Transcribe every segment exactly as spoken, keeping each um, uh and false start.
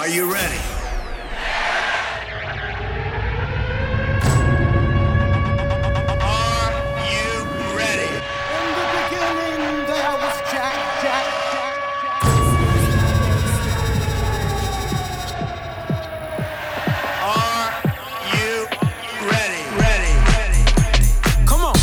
Are you ready? Are you ready? In the beginning there was Jack, Jack, Jack, Jack. Are you ready? Ready, ready. Come on.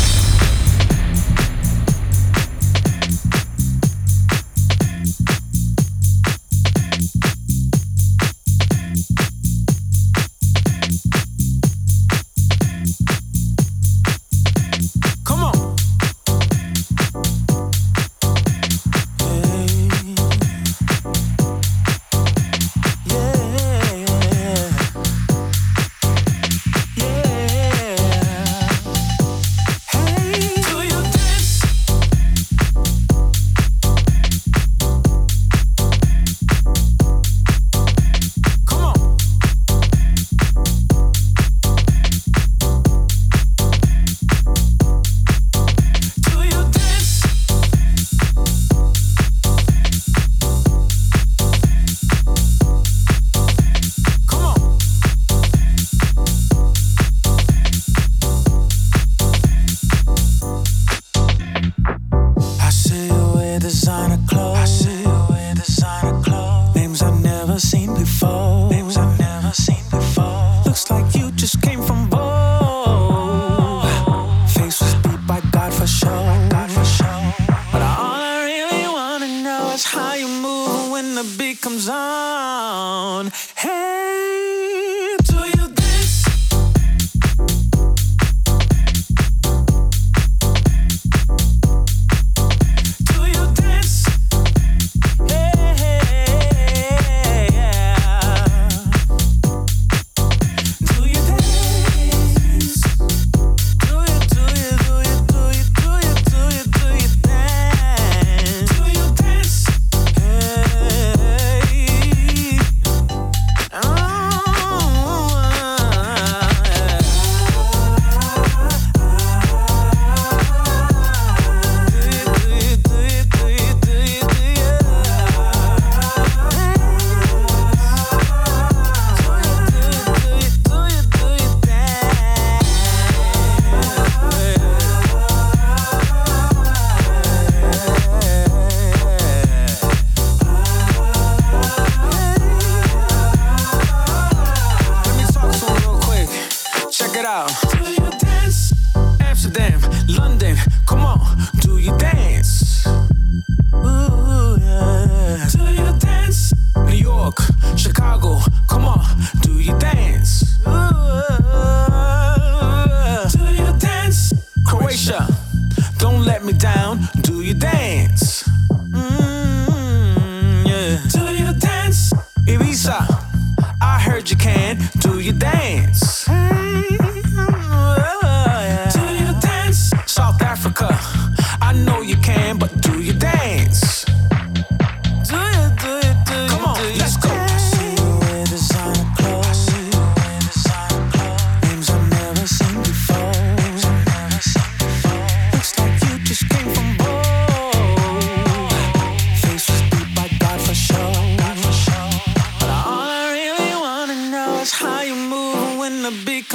Big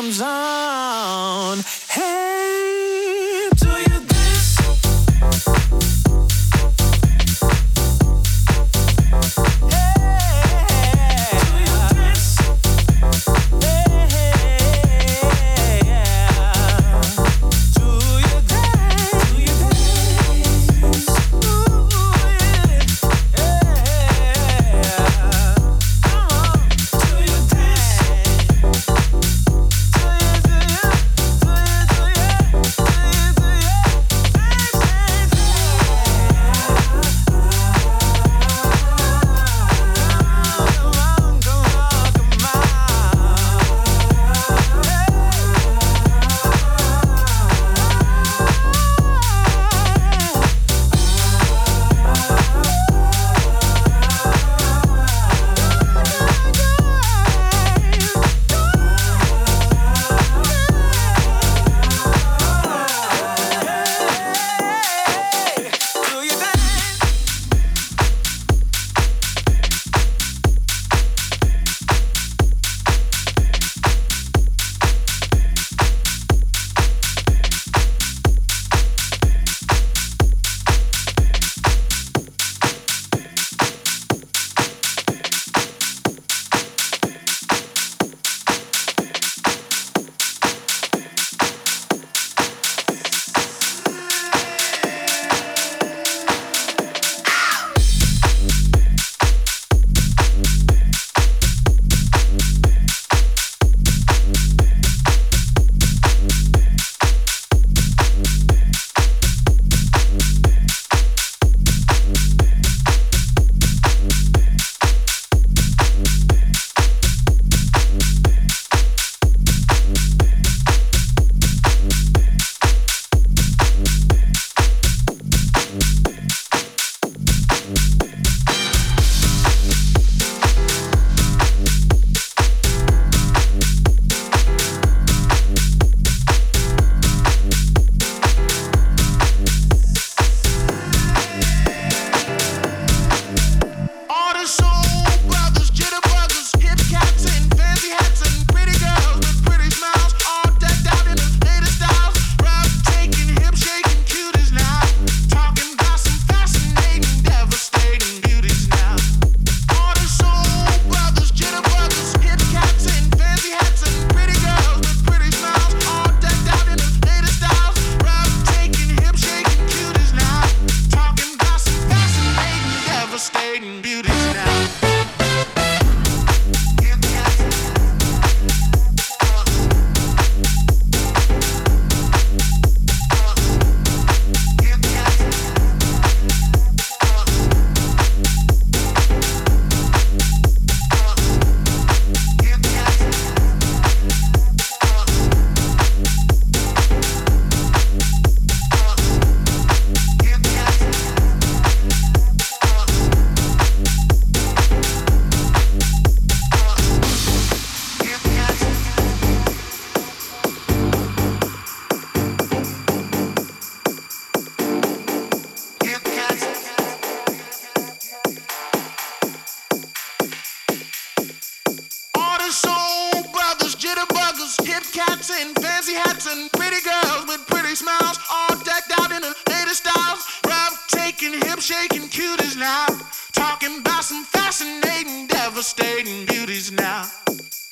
shaking cuties now, talking about some fascinating, devastating beauties now.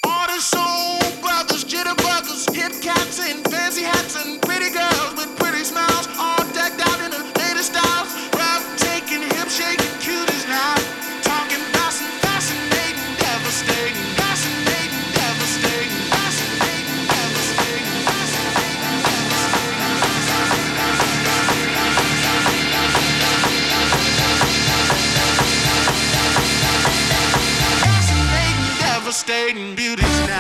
All the soul brothers, jitterbuggers, hipcats and fancy hats and pretty girls with pretty smiles, all decked out in the latest styles. Rough taking, hip shaking cuties now, talking about some fascinating, devastating, fascinating, devastating, fascinating, devastating, fascinating, devastating, fascinating, devastating beauties now.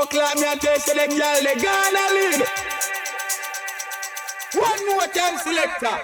buck like me and take to them y'all, they gonna lead. One more time, selector.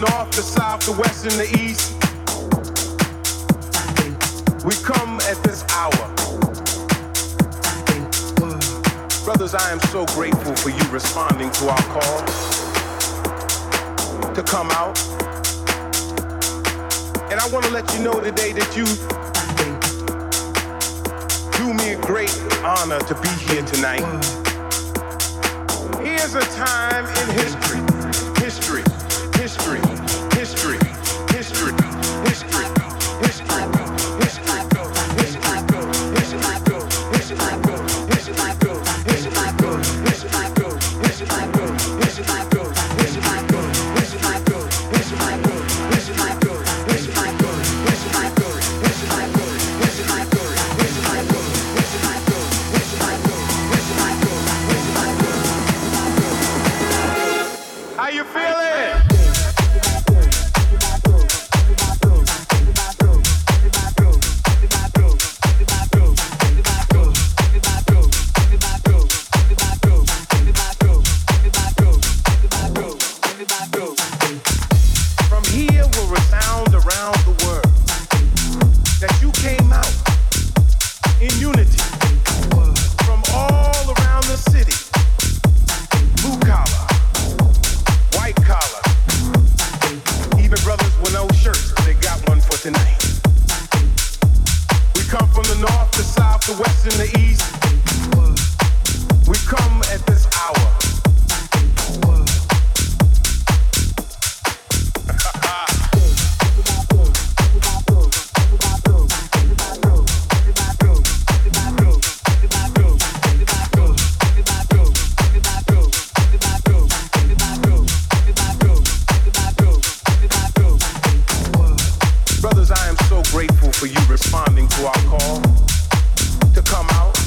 the north, the south, the west, and the east. We come at this hour. Brothers, I am so grateful for you responding to our call to come out. And I want to let you know today that you do me a great honor to be here tonight. Here's a time in history, history, history, history, history, history, history, history, history, history, history, history, for you responding to our call to come out.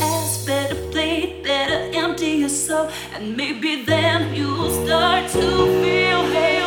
ass, better play, better empty your soul, and maybe then you'll start to feel hate.